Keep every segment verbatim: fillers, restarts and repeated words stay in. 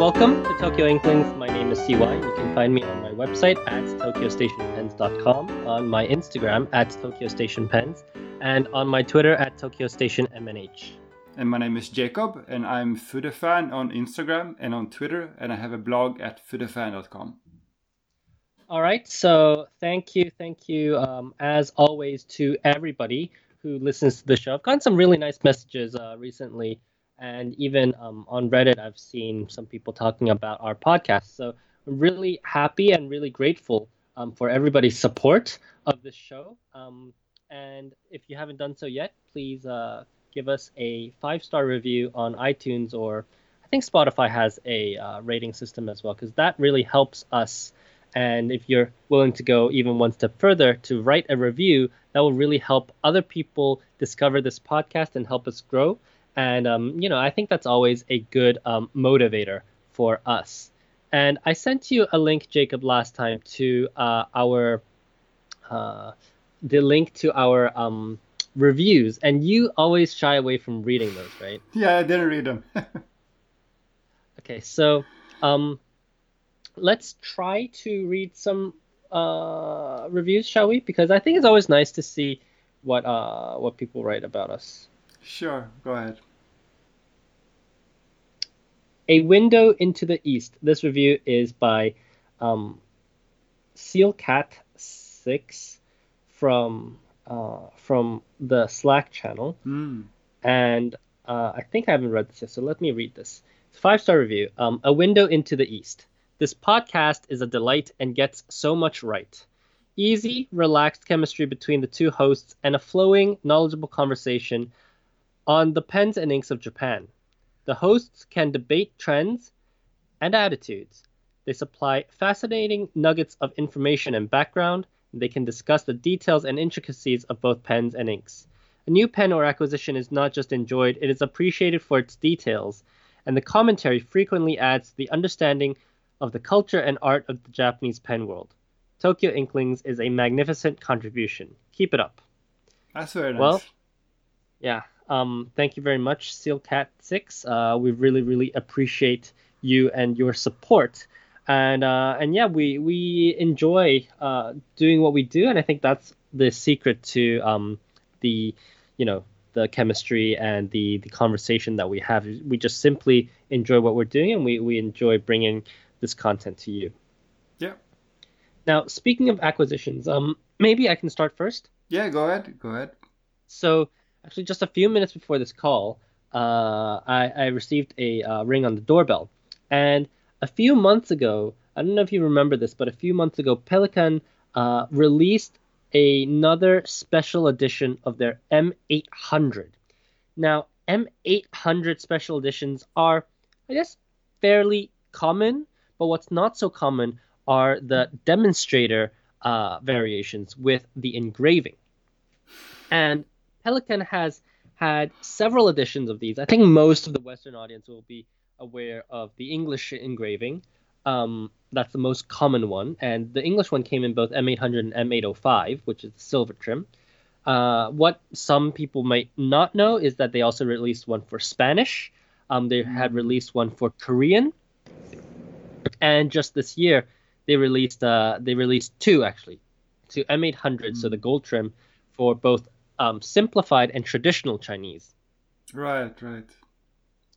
welcome to Tokyo Inklings. My name is C Y. You can find me on my website at tokyo station pens dot com, on my Instagram at tokyo station pens, and on my Twitter at tokyo station m n h. And my name is Jacob, and I'm Fudefan on Instagram and on Twitter, and I have a blog at fudefan dot com. All right, so thank you, thank you, um, as always, to everybody who listens to the show. I've gotten some really nice messages uh, recently, and even um, on Reddit, I've seen some people talking about our podcast. So I'm really happy and really grateful um, for everybody's support of this show. Um, and if you haven't done so yet, please uh, give us a five-star review on iTunes, or I think Spotify has a uh, rating system as well, because that really helps us. And if you're willing to go even one step further to write a review, that will really help other people discover this podcast and help us grow. And, um, you know, I think that's always a good um, motivator for us. And I sent you a link, Jacob, last time to uh, our uh, the link to our um, reviews. And you always shy away from reading those, right? Yeah, I didn't read them. Okay, so um, let's try to read some uh, reviews, shall we? Because I think it's always nice to see what uh, what people write about us. Sure, go ahead. A Window into the East. This review is by um, Seal Cat six from uh, from the Slack channel. Mm. And uh, I think I haven't read this yet, so let me read this. It's a five-star review. Um, A Window into the East. This podcast is a delight and gets so much right. Easy, relaxed chemistry between the two hosts and a flowing, knowledgeable conversation on the pens and inks of Japan. The hosts can debate trends and attitudes. They supply fascinating nuggets of information and background, and they can discuss the details and intricacies of both pens and inks. A new pen or acquisition is not just enjoyed, it is appreciated for its details, and the commentary frequently adds to the understanding of the culture and art of the Japanese pen world. Tokyo Inklings is a magnificent contribution. Keep it up. That's very nice. Well, yeah. Um, thank you very much, Seal Cat six. Uh, we really, really appreciate you and your support. And uh, and yeah, we we enjoy uh, doing what we do, and I think that's the secret to um, the you know the chemistry and the, the conversation that we have. We just simply enjoy what we're doing, and we, we enjoy bringing this content to you. Yeah. Now, speaking of acquisitions, um, maybe I can start first. Yeah, go ahead. Go ahead. So. Actually, just a few minutes before this call, uh, I, I received a uh, ring on the doorbell. And a few months ago, I don't know if you remember this, but a few months ago, Pelikan uh, released another special edition of their M eight hundred. Now, M eight hundred special editions are, I guess, fairly common, but what's not so common are the demonstrator uh, variations with the engraving. And Pelikan has had several editions of these. I think most of the Western audience will be aware of the English engraving. Um, that's the most common one. And the English one came in both M eight hundred and M eight oh five, which is the silver trim. Uh, what some people might not know is that they also released one for Spanish. Um, they had released one for Korean. And just this year, they released uh, they released two, actually. Two M eight hundreds, mm-hmm. So the gold trim, for both Um, simplified and traditional Chinese. Right, right.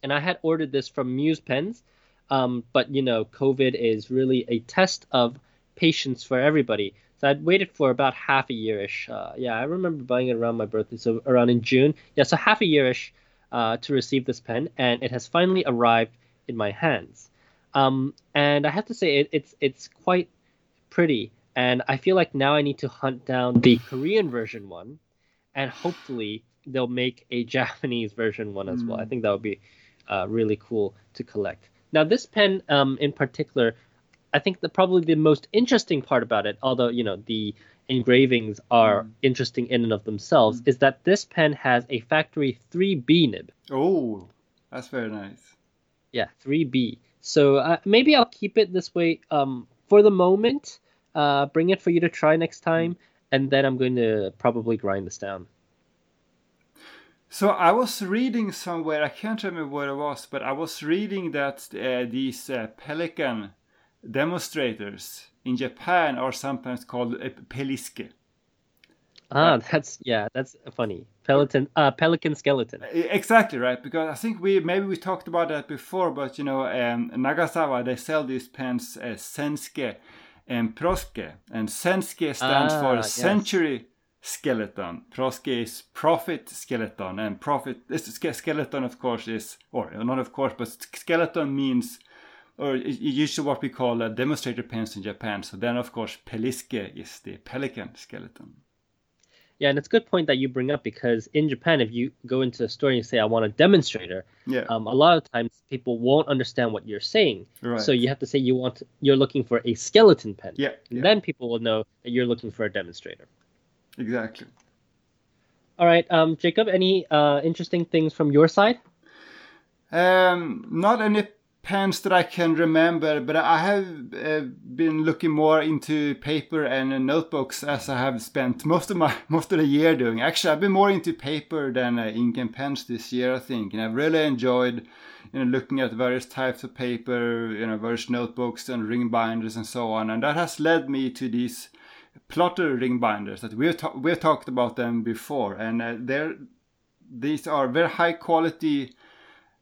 And I had ordered this from Muse Pens, um, but, you know, COVID is really a test of patience for everybody. So I'd waited for about half a year-ish. Uh, yeah, I remember buying it around my birthday, so around in June. Yeah, so half a year-ish uh, to receive this pen, and it has finally arrived in my hands. Um, and I have to say, it, it's it's quite pretty, and I feel like now I need to hunt down the Korean version one. And hopefully they'll make a Japanese version one as well. I think that would be uh, really cool to collect. Now, this pen um, in particular, I think the probably the most interesting part about it, although, you know, the engravings are mm. interesting in and of themselves, mm. is that this pen has a factory three B nib. Oh, that's very nice. Yeah, three B. So uh, maybe I'll keep it this way um, for the moment, uh, bring it for you to try next time. Mm. And then I'm going to probably grind this down. So I was reading somewhere, I can't remember where it was, but I was reading that uh, these uh, Pelikan demonstrators in Japan are sometimes called uh, Peliske. Ah, that's, yeah, that's funny. Pelican, uh, Pelikan skeleton. Exactly, right, because I think we, maybe we talked about that before, but, you know, um, Nagasawa, they sell these pens as Sensuke and Prosuke, and Sensuke stands ah, for yes. Century Skeleton, Prosuke is Prophet Skeleton, and Prophet, this skeleton, of course, is, or not of course, but skeleton means, or usually what we call uh, demonstrator pens in Japan, so then, of course, Peliske is the Pelikan skeleton. Yeah, and it's a good point that you bring up, because in Japan, if you go into a store and you say, I want a demonstrator, yeah. um, a lot of times people won't understand what you're saying. Right. So you have to say you want, you're looking for a skeleton pen. Yeah, yeah. Then people will know that you're looking for a demonstrator. Exactly. All right, um, Jacob, any uh, interesting things from your side? Um, not any pens that I can remember, but I have uh, been looking more into paper and uh, notebooks, as I have spent most of my most of the year doing. Actually, I've been more into paper than uh, ink and pens this year, I think, and I've really enjoyed, you know, looking at various types of paper, you know, various notebooks and ring binders and so on, and that has led me to these plotter ring binders that we've ta- we've talked about them before, and uh, they're these are very high quality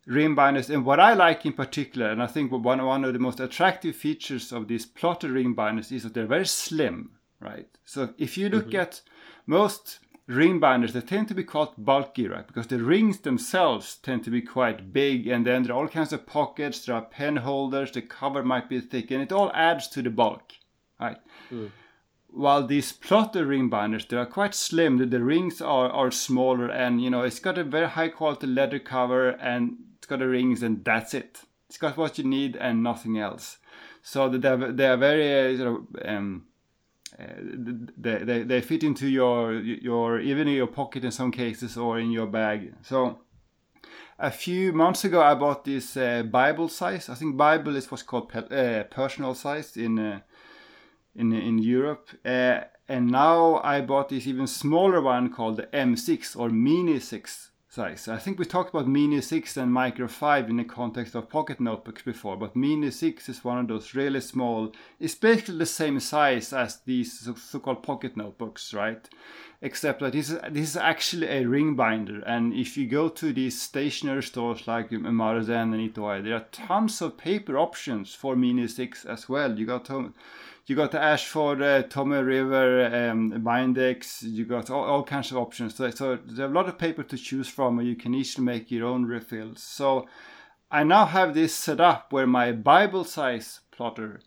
ring binders. And what I like in particular, and I think one, one of the most attractive features of these plotter ring binders, is that they're very slim, right? So if you look mm-hmm. at most ring binders, they tend to be called bulky, right? Because the rings themselves tend to be quite big, and then there are all kinds of pockets, there are pen holders, the cover might be thick, and it all adds to the bulk, right? Mm. While these plotter ring binders, they are quite slim, the, the rings are, are smaller, and, you know, it's got a very high quality leather cover, and it's got the rings, and that's it. It's got what you need and nothing else. So they are, they are very uh, sort of um, uh, they, they they fit into your your even in your pocket in some cases, or in your bag. So a few months ago, I bought this uh, Bible size. I think Bible is what's called pe- uh, personal size in uh, in in Europe. Uh, and now I bought this even smaller one called the M six or Mini six. Size. I think we talked about Mini six and Micro five in the context of pocket notebooks before, but Mini six is one of those really small, it's basically the same size as these so-called pocket notebooks, right? Except that this is, this is actually a ring binder, and if you go to these stationery stores like Maruzen and Itoya, there are tons of paper options for Mini six as well. You got to, you got the Ashford, uh, Tome River, um, Bindex, you got all, all kinds of options. So, so there are a lot of paper to choose from, and you can easily make your own refills. So I now have this set up where my Bible size plotter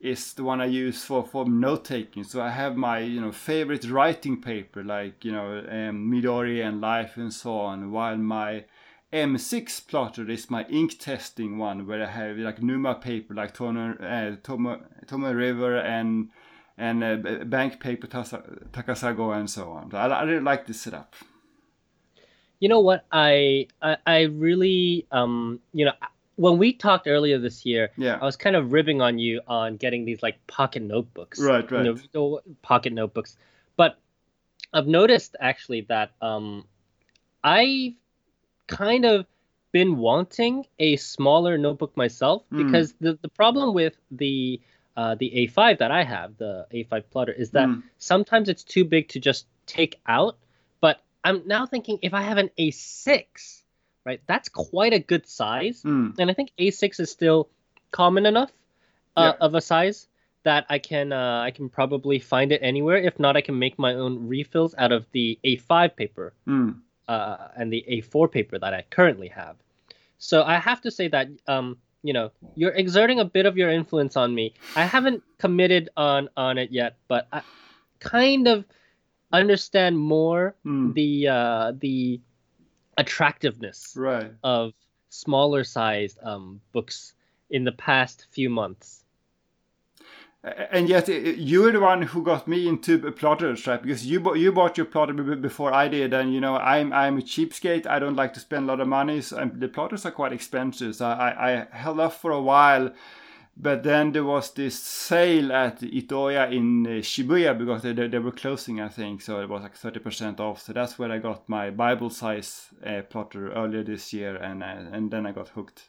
is the one I use for, for note-taking. So I have my, you know, favorite writing paper like, you know, um, Midori and Life and so on, while my M six plotter is my ink testing one, where I have like Numa paper, like Toma uh, Toma, Toma River and and uh, bank paper, tasa, Takasago and so on. So I, I really like this setup. You know what? I I, I really um you know when we talked earlier this year, yeah. I was kind of ribbing on you on getting these like pocket notebooks, right? Right. You know, pocket notebooks, but I've noticed actually that um I've kind of been wanting a smaller notebook myself, because mm. the, the problem with the uh, the A five that I have, the A five plotter, is that mm. sometimes it's too big to just take out. But I'm now thinking, if I have an A six, right, that's quite a good size. Mm. And I think A six is still common enough uh, yeah. of a size that I can uh, I can probably find it anywhere. If not, I can make my own refills out of the A five paper. Mm. Uh, and the A four paper that I currently have. So I have to say that, um, you know, you're exerting a bit of your influence on me. I haven't committed on, on it yet, but I kind of understand more mm. the uh, the attractiveness right. of smaller sized um, books in the past few months. And yet, you were the one who got me into plotters, right? Because you bought you bought your plotter before I did, and you know I'm I'm a cheapskate. I don't like to spend a lot of money, so I'm, the plotters are quite expensive. So I, I held off for a while, But then there was this sale at Itoya in Shibuya because they, they were closing, I think. So it was like thirty percent off. So that's where I got my Bible size uh, plotter earlier this year. And uh, and then I got hooked.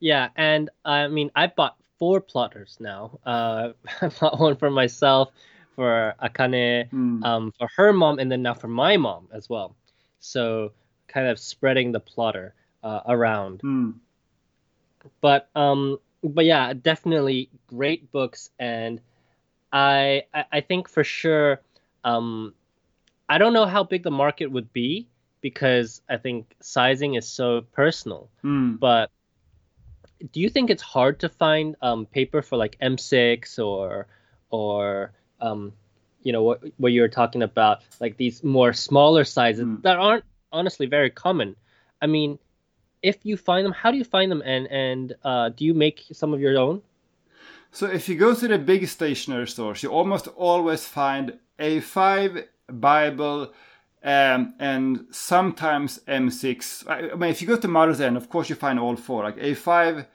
Yeah. And I mean, I bought four plotters now. Uh, I bought one for myself, for Akane, mm. um, for her mom, and then now for my mom as well. So kind of spreading the plotter uh, around. Mm. But um. But yeah, definitely great books, and I I, I think for sure, um, I don't know how big the market would be because I think sizing is so personal. Mm. But do you think it's hard to find um, paper for like M six or or um, you know what what you were talking about, like these more smaller sizes mm. that aren't honestly very common? I mean, if you find them, how do you find them, and and uh, do you make some of your own? So if you go to the big stationery stores, you almost always find A five, Bible, um, and sometimes M six. I mean, if you go to Maruzen, of course you find all four, like A five,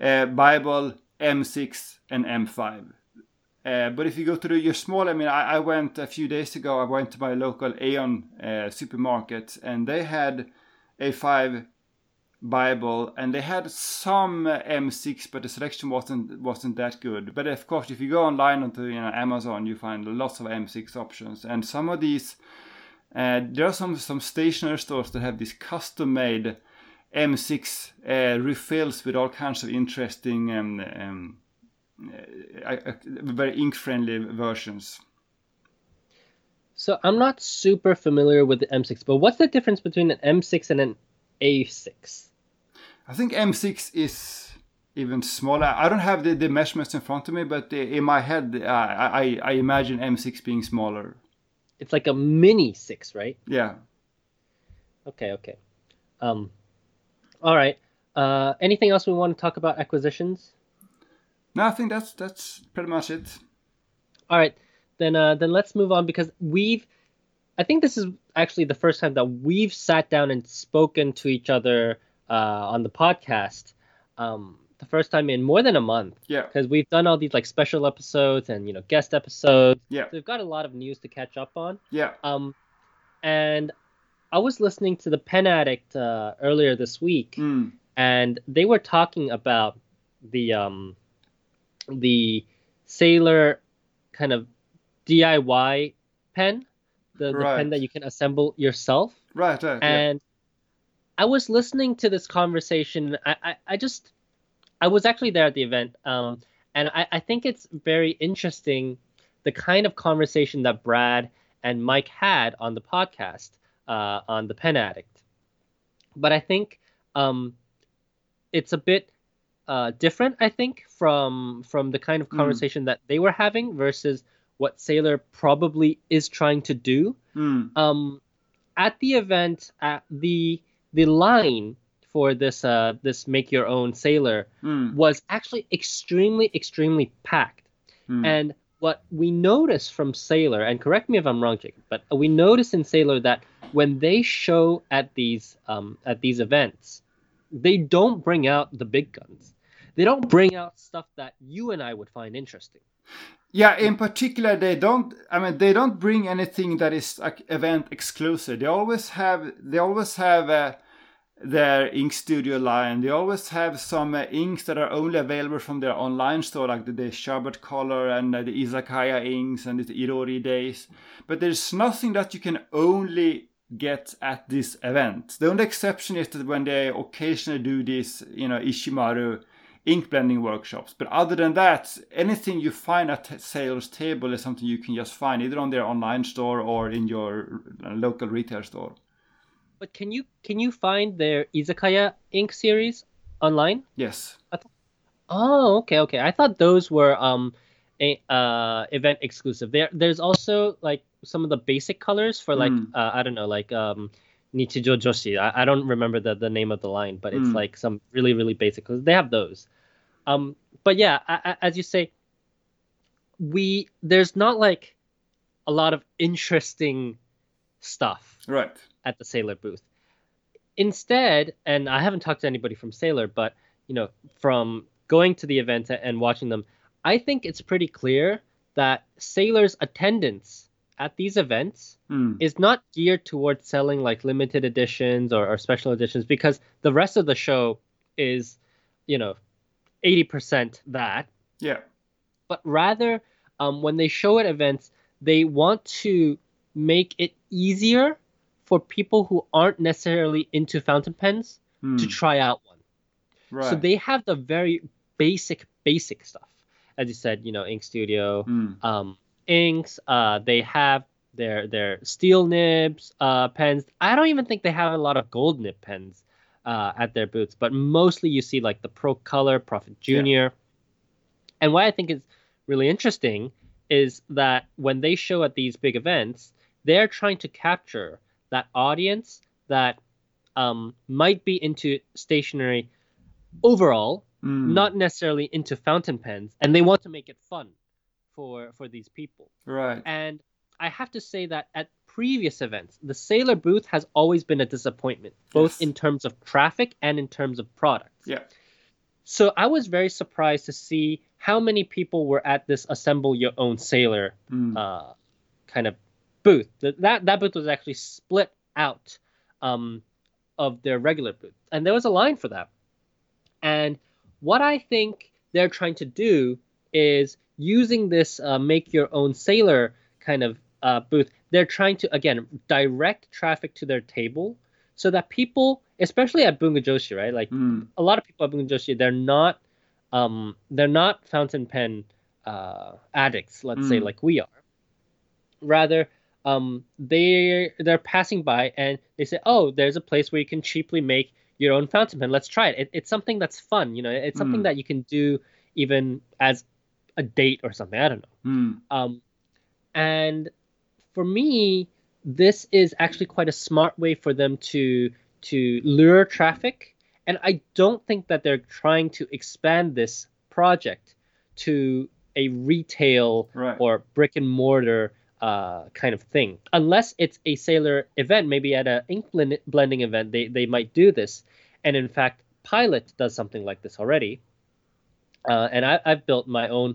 uh, Bible, M six, and M five. Uh, but if you go to the, your small, I mean, I, I went a few days ago, I went to my local Aeon uh, supermarket, and they had A five, Bible, and they had some M six, but the selection wasn't wasn't that good. But of course, if you go online onto you know Amazon, you find lots of M six options. And some of these, uh, there are some some stationery stores that have these custom made M six uh, refills with all kinds of interesting um, um uh, uh, very ink friendly versions. So I'm not super familiar with the M six, but what's the difference between an M six and an A six? I think M six is even smaller. I don't have the, the measurements in front of me, but in my head, uh, I, I imagine M six being smaller. It's like a mini six, right? Yeah. Okay, okay. Um, all right. Uh, anything else we want to talk about acquisitions? No, I think that's that's pretty much it. All right, then uh, then let's move on, because we've. I think this is actually the first time that we've sat down and spoken to each other uh, on the podcast. Um, the first time in more than a month. Yeah. Because we've done all these like special episodes and you know guest episodes. Yeah. So we've got a lot of news to catch up on. Yeah. Um, and I was listening to the Pen Addict uh, earlier this week, mm. and they were talking about the um, the Sailor kind of D I Y pen. The, right. the pen that you can assemble yourself. Right, right. And yeah. I was listening to this conversation. I, I, I just, I was actually there at the event. Um, and I, I think it's very interesting, the kind of conversation that Brad and Mike had on the podcast, uh, on the Pen Addict. But I think um, it's a bit uh, different, I think, from from the kind of conversation mm. that they were having versus what Sailor probably is trying to do. Mm. Um, at the event, at the the line for this uh, this make your own Sailor mm. was actually extremely, extremely packed. Mm. And what we noticed from Sailor, and correct me if I'm wrong, Jake, but we noticed in Sailor that when they show at these um, at these events, they don't bring out the big guns. They don't bring out stuff that you and I would find interesting. Yeah, in particular, they don't. I mean, they don't bring anything that is like event exclusive. They always have. They always have uh, their ink studio line. They always have some uh, inks that are only available from their online store, like the, the Shabbat Color and uh, the Izakaya inks and the Irori Days. But there's nothing that you can only get at this event. The only exception is that when they occasionally do this, you know, Ishimaru ink blending workshops, but other than that, anything you find at t- sales table is something you can just find either on their online store or in your r- local retail store. But can you can you find their Izakaya ink series online? Yes. Th- oh, okay, okay. I thought those were um, a, uh, event exclusive. There, there's also like some of the basic colors for like mm. uh, I don't know, like um. Nichijo Joshi. I, I don't remember the, the name of the line, but it's mm. like some really, really basic. They have those. Um, but yeah, I, I, as you say, we there's not like a lot of interesting stuff right at the Sailor booth. Instead, and I haven't talked to anybody from Sailor, but you know, from going to the event and watching them, I think it's pretty clear that Sailor's attendance at these events mm. is not geared towards selling like limited editions or, or special editions, because the rest of the show is, you know, eighty percent that. Yeah. But rather, um, when they show at events, they want to make it easier for people who aren't necessarily into fountain pens mm. to try out one. Right. So they have the very basic, basic stuff. As you said, you know, Ink Studio, mm. um, inks. Uh, they have their their steel nibs uh, pens. I don't even think they have a lot of gold nib pens uh, at their booths, but mostly you see like the Pro Color, Prophet Junior. Yeah. And what I think is really interesting is that when they show at these big events, they're trying to capture that audience that um, might be into stationery overall, mm. not necessarily into fountain pens, and they want to make it fun for for these people. Right. And I have to say that at previous events, the Sailor booth has always been a disappointment, both yes. in terms of traffic and in terms of products. Yeah. So I was very surprised to see how many people were at this Assemble Your Own Sailor mm. uh, kind of booth. That that booth was actually split out um, of their regular booth, and there was a line for that. And what I think they're trying to do is using this uh, make your own sailor kind of uh, booth. They're trying to, again, direct traffic to their table so that people, especially at Bungu Joshi, right? Like mm. a lot of people at Bungu Joshi, they're not, um, they're not fountain pen uh, addicts, let's mm. say, like we are. Rather, um, they they're passing by and they say, oh, there's a place where you can cheaply make your own fountain pen. Let's try it. it. It's something that's fun. You know, it's something mm. that you can do even as a date or something. I don't know. Mm. Um, and for me, this is actually quite a smart way for them to to lure traffic. And I don't think that they're trying to expand this project to a retail right. or brick and mortar Uh, kind of thing, unless it's a Sailor event. Maybe at an ink blend- blending event they, they might do this, and in fact Pilot does something like this already, uh, and I, I've built my own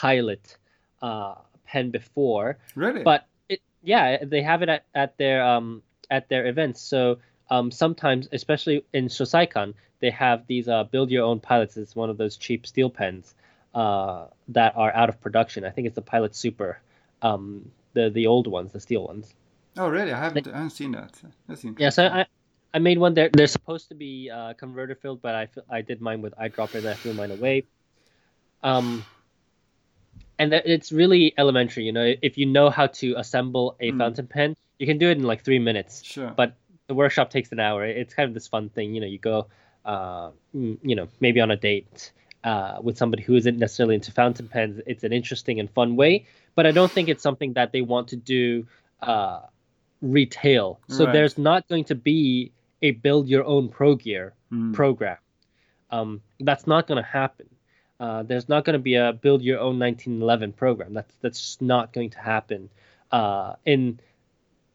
Pilot uh, pen before. Really? But it, yeah, they have it at, at their um, at their events. So um, sometimes, especially in Shosaicon, they have these uh, build your own Pilots. It's one of those cheap steel pens uh, that are out of production. I think it's the Pilot Super, um, the the old ones, the steel ones. Oh, really? I haven't, I haven't seen that. That's interesting. Yeah, so I I made one. They're, they're supposed to be uh, converter filled, but I I did mine with eyedropper and I threw mine away. Um, and that, it's really elementary, you know. If you know how to assemble a mm. fountain pen, you can do it in like three minutes. Sure. But the workshop takes an hour. It's kind of this fun thing, you know. You go, uh, you know, maybe on a date uh, with somebody who isn't necessarily into fountain pens. It's an interesting and fun way. But I don't think it's something that they want to do uh, retail. So right. there's not going to be a build your own pro gear mm. program. Um, that's not going to happen. Uh, there's not going to be a build your own nineteen eleven program. That's that's just not going to happen uh, in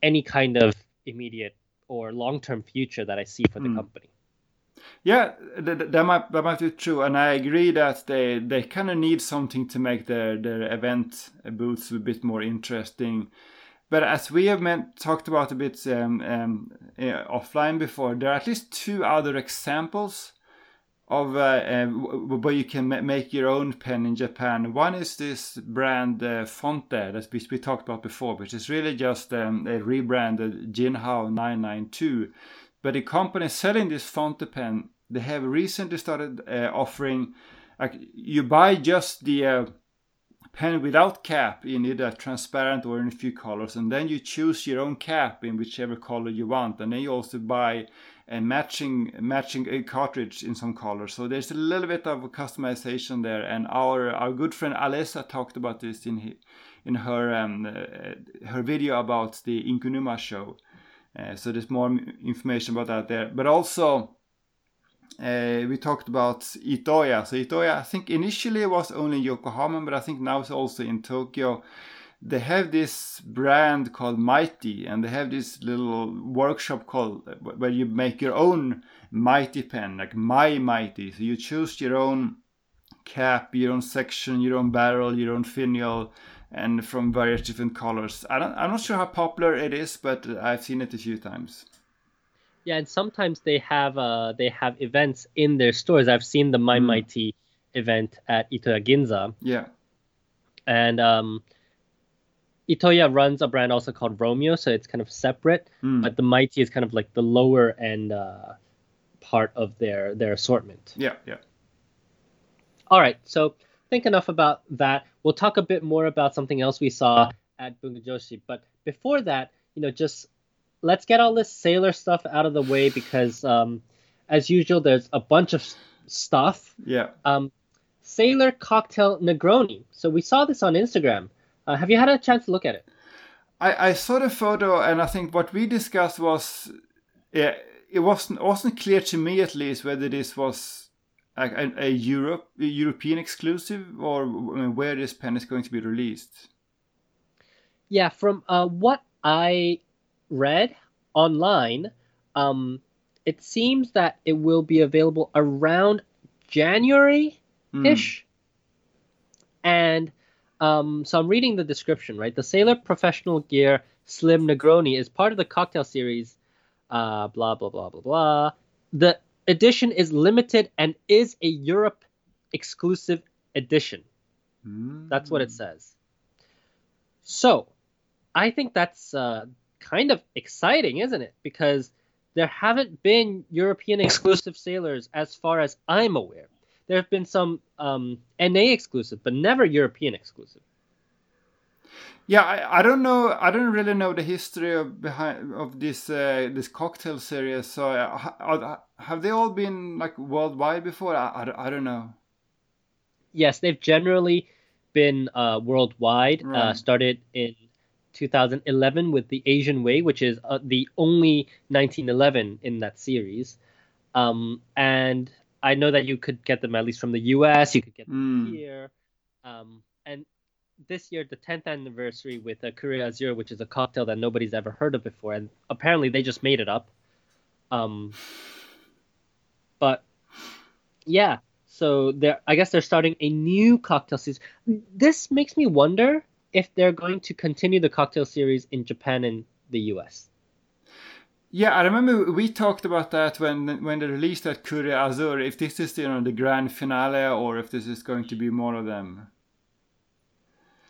any kind of immediate or long-term future that I see for mm. the company. Yeah, that, that might that might be true, and I agree that they, they kind of need something to make their, their event booths a bit more interesting. But as we have meant, talked about a bit um, um, uh, offline before, there are at least two other examples of uh, um, where you can ma- make your own pen in Japan. One is this brand uh, Fonte that we, we talked about before, which is really just um, a rebranded Jinhao nine ninety-two. But the company selling this Fonte pen, they have recently started uh, offering, like, you buy just the uh, pen without cap in either transparent or in a few colors, and then you choose your own cap in whichever color you want, and then you also buy a matching matching a cartridge in some color. So there's a little bit of customization there, and our our good friend Alessa talked about this in he, in her um, uh, her video about the Inkunuma show. Uh, so there's more information about that there. But also, uh, we talked about Itoya. So Itoya, I think initially was only in Yokohama, but I think now it's also in Tokyo. They have this brand called Mighty, and they have this little workshop called where you make your own Mighty pen, like My Mighty. So you choose your own cap, your own section, your own barrel, your own finial, and from various different colors. I don't, I'm not sure how popular it is, but I've seen it a few times. Yeah, and sometimes they have uh, they have events in their stores. I've seen the My mm. Mighty event at Itoya Ginza. Yeah. And um, Itoya runs a brand also called Romeo, so it's kind of separate. Mm. But the Mighty is kind of like the lower end uh, part of their, their assortment. Yeah, yeah. All right, so I think enough about that. We'll talk a bit more about something else we saw at Bungu Joshi. But before that, you know, just... let's get all this Sailor stuff out of the way because, um, as usual, there's a bunch of stuff. Yeah. Um, Sailor Cocktail Negroni. So we saw this on Instagram. Uh, have you had a chance to look at it? I, I saw the photo, and I think what we discussed was... yeah, it wasn't wasn't clear to me, at least, whether this was a, a, a Europe a European exclusive or I mean, where this pen is going to be released. Yeah, from uh, what I... read online, um, it seems that it will be available around January-ish. Mm. And um, so I'm reading the description, right? The Sailor Professional Gear Slim Negroni is part of the cocktail series, uh, blah, blah, blah, blah, blah. The edition is limited and is a Europe-exclusive edition. Mm. That's what it says. So, I think that's... Uh, kind of exciting, isn't it? Because there haven't been European exclusive Sailors as far as I'm aware. There have been some um, N A exclusive, but never European exclusive. Yeah, I, I don't know. I don't really know the history of behind of this uh, this cocktail series. So uh, are, have they all been like worldwide before? I, I, I don't know. Yes, they've generally been uh, worldwide. Right. Uh, started in two thousand eleven with the Asian Way, which is uh, the only nineteen eleven in that series. Um, and I know that you could get them at least from the U S, you could get them mm. here. Um, and this year, the tenth anniversary with uh, Korea Zero, which is a cocktail that nobody's ever heard of before. And apparently they just made it up. Um, but yeah, so they're, I guess they're starting a new cocktail series. This makes me wonder if they're going to continue the cocktail series in Japan and the U S. Yeah, I remember we talked about that when when they released that Courier Azure, if this is, you know, the grand finale or if this is going to be more of them.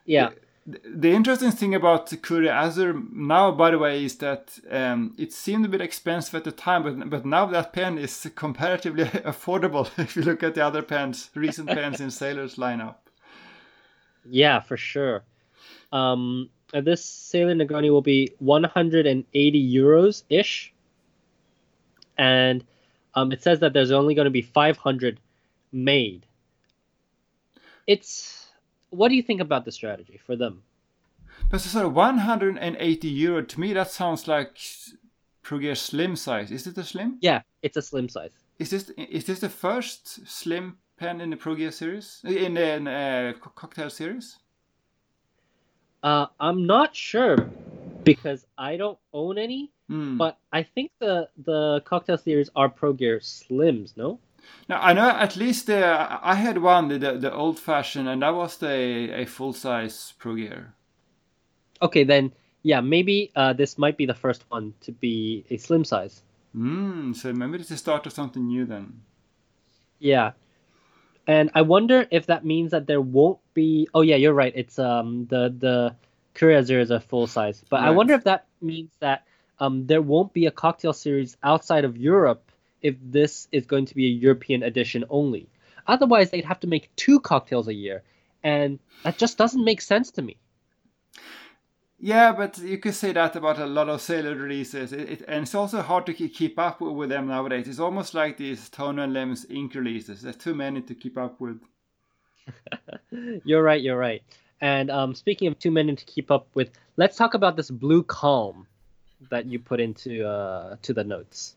Yeah. The, the interesting thing about Courier Azure now, by the way, is that um, it seemed a bit expensive at the time, but but now that pen is comparatively affordable if you look at the other pens, recent pens in Sailor's lineup. Yeah, for sure. Um, this Sailor Negroni will be one hundred eighty euros-ish. And um, it says that there's only going to be five hundred made. It's... what do you think about the strategy for them? But so one hundred eighty euro, to me, that sounds like Progear Slim size. Is it a Slim? Yeah, it's a Slim size. Is this is this the first Slim pen in the Progear series? In the in, uh, Cocktail series? Uh, I'm not sure because I don't own any, mm. but I think the, the cocktail series are Progear Slims, no? No, I know at least uh, I had one, the, the old-fashioned, and that was the, a full-size Progear. Okay, then, yeah, maybe uh, this might be the first one to be a slim size. Mm, so maybe it's the start of something new then. Yeah. And I wonder if that means that there won't be... oh, yeah, you're right. It's um the, the Courier Azure is a full size. But right. I wonder if that means that um there won't be a cocktail series outside of Europe if this is going to be a European edition only. Otherwise, they'd have to make two cocktails a year. And that just doesn't make sense to me. Yeah, but you could say that about a lot of Sailor releases. It, it, and it's also hard to keep up with them nowadays. It's almost like these Tone and Lem's ink releases. There's too many to keep up with. You're right, you're right. And um, speaking of too many to keep up with, let's talk about this Blue Calm that you put into uh, to the notes.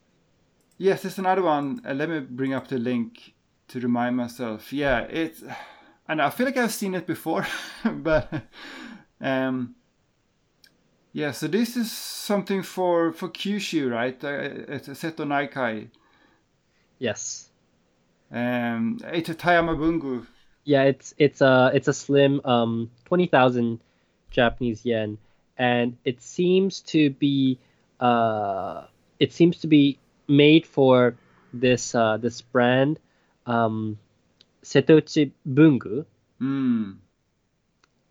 Yes, there's another one. Uh, let me bring up the link to remind myself. Yeah, it's... and I feel like I've seen it before, but... um. Yeah, so this is something for, for Kyushu, right? Uh, it's a Seto Naikai. Yes. Um, it's a Tayama Bungu Yeah, it's it's a it's a slim um twenty thousand Japanese yen, and it seems to be uh it seems to be made for this uh this brand um Setouchi Bungu. Mm.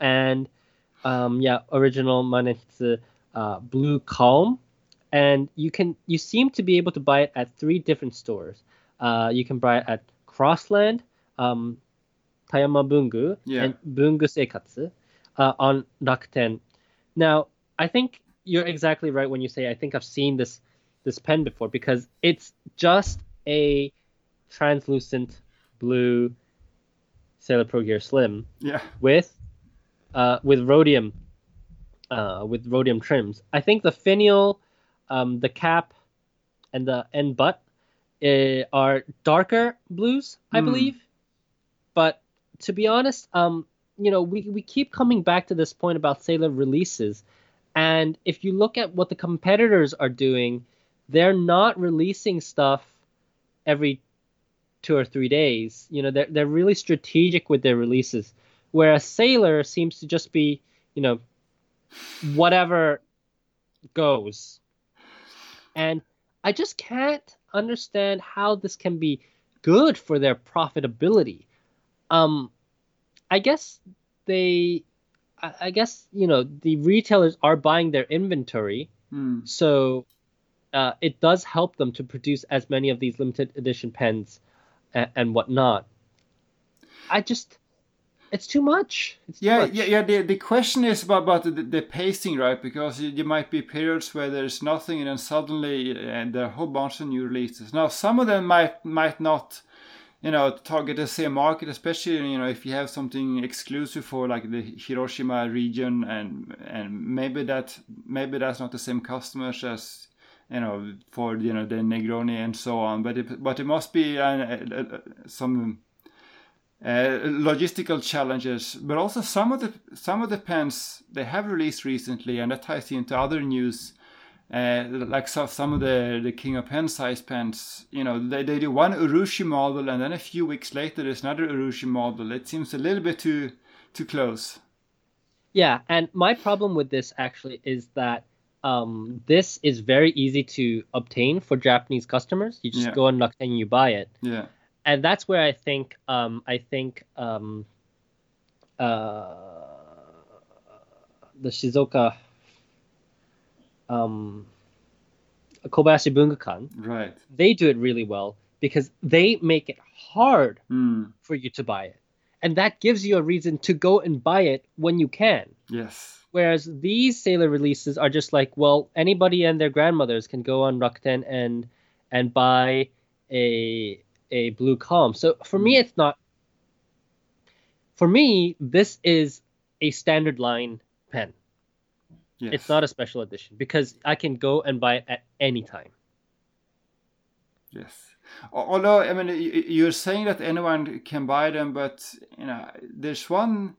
And um yeah, original Manehitsu uh Blue Calm, and you can you seem to be able to buy it at three different stores. Uh, you can buy it at Crossland, um. Tayama Bungu, yeah. And Bungu Seikatsu uh, on Rakuten. Now, I think you're exactly right when you say, I think I've seen this this pen before, because it's just a translucent blue Sailor Pro Gear Slim, yeah. with uh, with rhodium uh, with rhodium trims. I think the finial, um, the cap, and the end butt uh, are darker blues, I mm. believe, but to be honest, um, you know, we, we keep coming back to this point about Sailor releases. And if you look at what the competitors are doing, they're not releasing stuff every two or three days. You know, they're, they're really strategic with their releases. Whereas Sailor seems to just be, you know, whatever goes. And I just can't understand how this can be good for their profitability. Um, I guess they, I, I guess, you know, the retailers are buying their inventory. Mm. So uh, it does help them to produce as many of these limited edition pens and, and whatnot. I just, it's too much. It's yeah, too much. yeah, yeah. The, the question is about, about the, the pacing, right? Because there might be periods where there's nothing, and then suddenly and there are a whole bunch of new releases. Now, some of them might might not, you know, target the same market, especially, you know, if you have something exclusive for like the Hiroshima region, and and maybe that maybe that's not the same customers as, you know, for, you know, the Negroni and so on. But it, but it must be an, a, a, some uh, logistical challenges. But also some of the some of the pens they have released recently, and that ties into other news. Uh, like so, some of the, the King of Pen size pens, you know, they, they do one Urushi model, and then a few weeks later there's another Urushi model. It seems a little bit too too close. Yeah, and my problem with this actually is that um, this is very easy to obtain for Japanese customers. You just yeah. go on Rakuten and you buy it. Yeah, and that's where I think um, I think um, uh, the Shizuoka. Um, Kobayashi Bungakan, right? They do it really well because they make it hard mm. for you to buy it, and that gives you a reason to go and buy it when you can. Yes. Whereas these Sailor releases are just like, well, anybody and their grandmothers can go on Rakuten and and buy a a Blue Calm. So for mm. me, it's not. For me, this is a standard line pen. Yes. It's not a special edition because I can go and buy it at any time. Yes. Although, I mean, you're saying that anyone can buy them, but, you know, there's one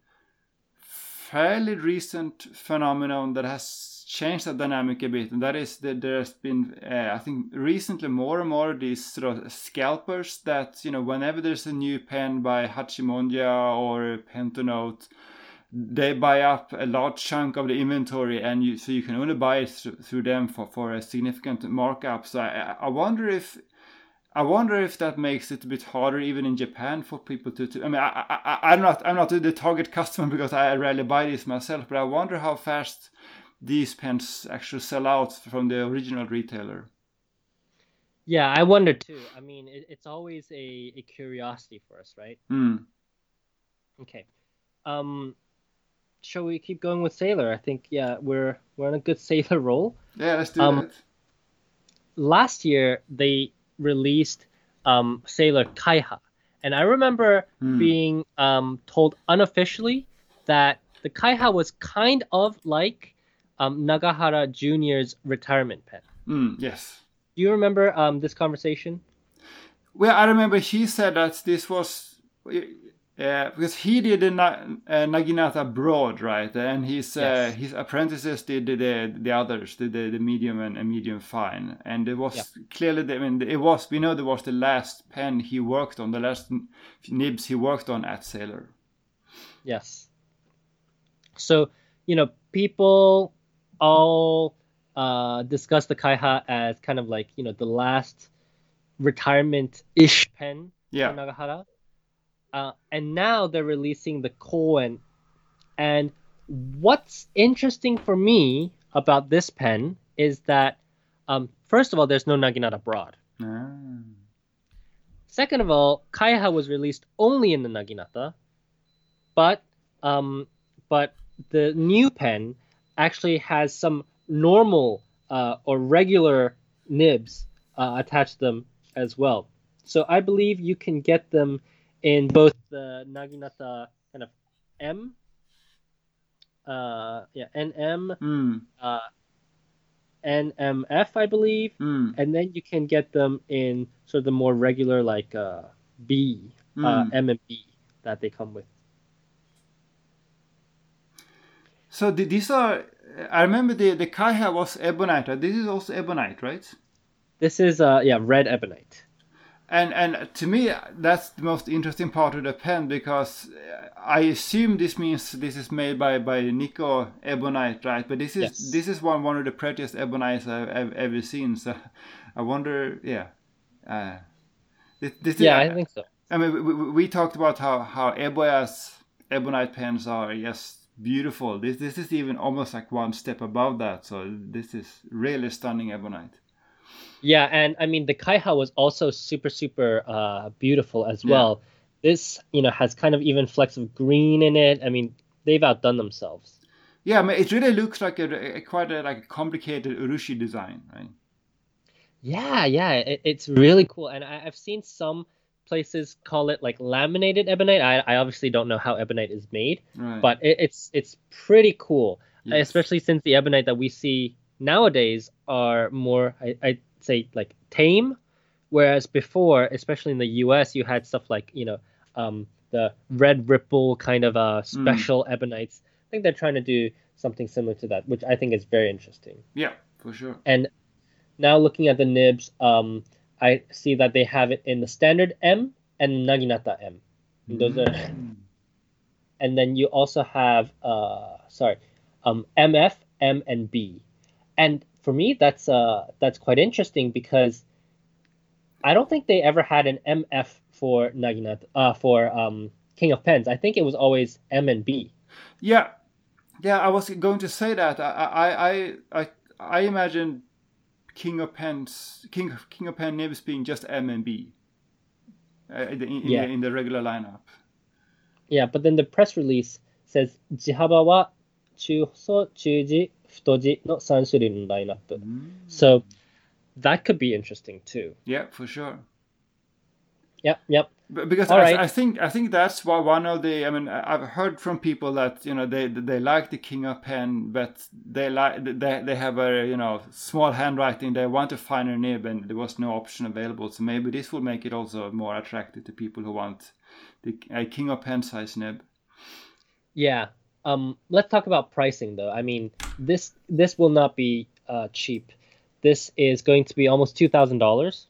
fairly recent phenomenon that has changed the dynamic a bit. And that is that there's been, uh, I think, recently more and more of these sort of scalpers that, you know, whenever there's a new pen by Hachimondia or Pentonote, they buy up a large chunk of the inventory, and you, so you can only buy it th- through them for, for a significant markup. So I, I wonder if I wonder if that makes it a bit harder, even in Japan, for people to. to I mean, I, I I'm not I'm not the target customer because I rarely buy these myself, but I wonder how fast these pens actually sell out from the original retailer. Yeah, I wonder too. I mean, it, it's always a, a curiosity for us, right? Mm. Okay. Um. Shall we keep going with Sailor? I think, yeah, we're we're on a good Sailor roll. Yeah, let's do um, that. Last year, they released um, Sailor Kaiha. And I remember mm. being um, told unofficially that the Kaiha was kind of like um, Nagahara Junior's retirement pen. Mm, yes. Do you remember um, this conversation? Well, I remember he said that this was... Uh, because he did the Na- uh, Naginata broad, right? And his yes. uh, his apprentices did the the, the others, the, the the medium and, and medium fine. And it was yeah. clearly, the, I mean, it was we know there was the last pen he worked on, the last nibs he worked on at Sailor. Yes. So you know, people all uh, discuss the Kaiha as kind of like you know the last retirement-ish pen yeah. for Nagahara. Uh, and now they're releasing the Koen. And what's interesting for me about this pen is that, um, first of all, there's no Naginata broad. Ah. Second of all, Kaiha was released only in the Naginata. But um, but the new pen actually has some normal uh, or regular nibs uh, attached to them as well. So I believe you can get them in both the Naginata kind of M, uh, yeah, N M, mm. uh, N M F, I believe, mm. and then you can get them in sort of the more regular like uh, B, mm. uh, M and B that they come with. So the, these are, I remember the, the Kaiha was Ebonite. This is also Ebonite, right? This is, uh, yeah, red Ebonite. And and to me, that's the most interesting part of the pen, because I assume this means this is made by, by Nico Ebonite, right? But this is yes. this is one, one of the prettiest Ebonites I've, I've ever seen. So I wonder, yeah. Uh, this, this yeah, is, I think so. I mean, we, we, we talked about how, how Eboya's Ebonite pens are just beautiful. This, this is even almost like one step above that. So this is really stunning Ebonite. Yeah, and I mean the Kaiha was also super, super uh, beautiful as yeah. well. This, you know, has kind of even flecks of green in it. I mean, they've outdone themselves. Yeah, I mean, it really looks like a, a quite a, like a complicated urushi design, right? Yeah, yeah, it, it's really cool, and I, I've seen some places call it like laminated ebonite. I, I obviously don't know how ebonite is made, right. but it, it's it's pretty cool, yes. especially since the ebonite that we see nowadays are more, I, I say, like tame, whereas before, especially in the U S, you had stuff like, you know, um, the red ripple kind of uh, special mm. ebonites. I think they're trying to do something similar to that, which I think is very interesting. Yeah, for sure. And now looking at the nibs, um, I see that they have it in the standard M and Naginata M. And those mm. are, and then you also have, uh, sorry, um, M F, M, and B. And for me, that's uh, that's quite interesting because I don't think they ever had an M F for Naginata uh, for um, King of Pens. I think it was always M and B. Yeah, yeah. I was going to say that. I I I, I, I imagine King of Pens, King of King of Pen nibs being just M and B uh, in, in, yeah. in the regular lineup. Yeah, but then the press release says Jihaba wa Chuso Chuji. Mm. So that could be interesting too. Yeah, for sure. Yep, yep. Because I, right. I think I think that's why one of the. I mean, I've heard from people that you know they they like the King of Pen, but they like they they have a you know small handwriting. They want a finer nib, and there was no option available. So maybe this will make it also more attractive to people who want the a King of Pen size nib. Yeah. Um, let's talk about pricing, though. I mean, this this will not be uh, cheap. This is going to be almost two thousand dollars.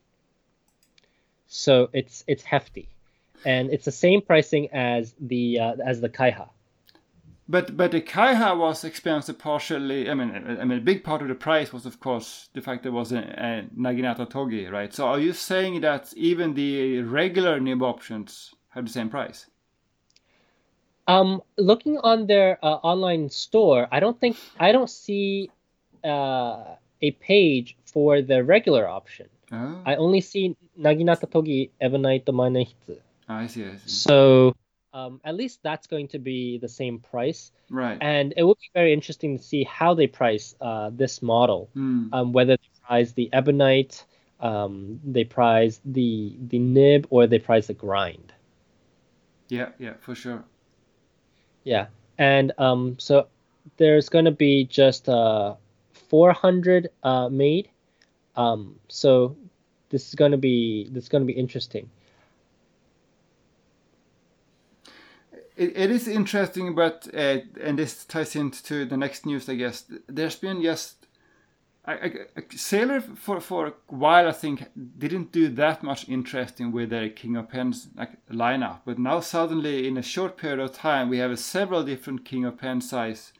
So it's it's hefty, and it's the same pricing as the uh, as the Kaiha. But but the Kaiha was expensive partially. I mean, I mean, a big part of the price was, of course, the fact there was a, a Naginata Togi, right? So are you saying that even the regular nib options have the same price? Um, looking on their uh, online store, I don't think I don't see uh, a page for the regular option. Oh. I only see Naginata Togi Ebonite Mane Hitsu. I see. I see. So um, at least that's going to be the same price, right? And it will be very interesting to see how they price uh, this model. Mm. Um, whether they price the Ebonite, um, they price the the nib, or they price the grind. Yeah, yeah, for sure. Yeah, and um, so there's going to be just uh, four hundred uh, made. Um, so this is going to be this is going to be interesting. It, it is interesting, but uh, and this ties into the next news, I guess. There's been just I, I, Sailor for for a while. I think didn't do that much interesting with their King of Pens like, lineup, but now suddenly in a short period of time we have several different King of Pen size,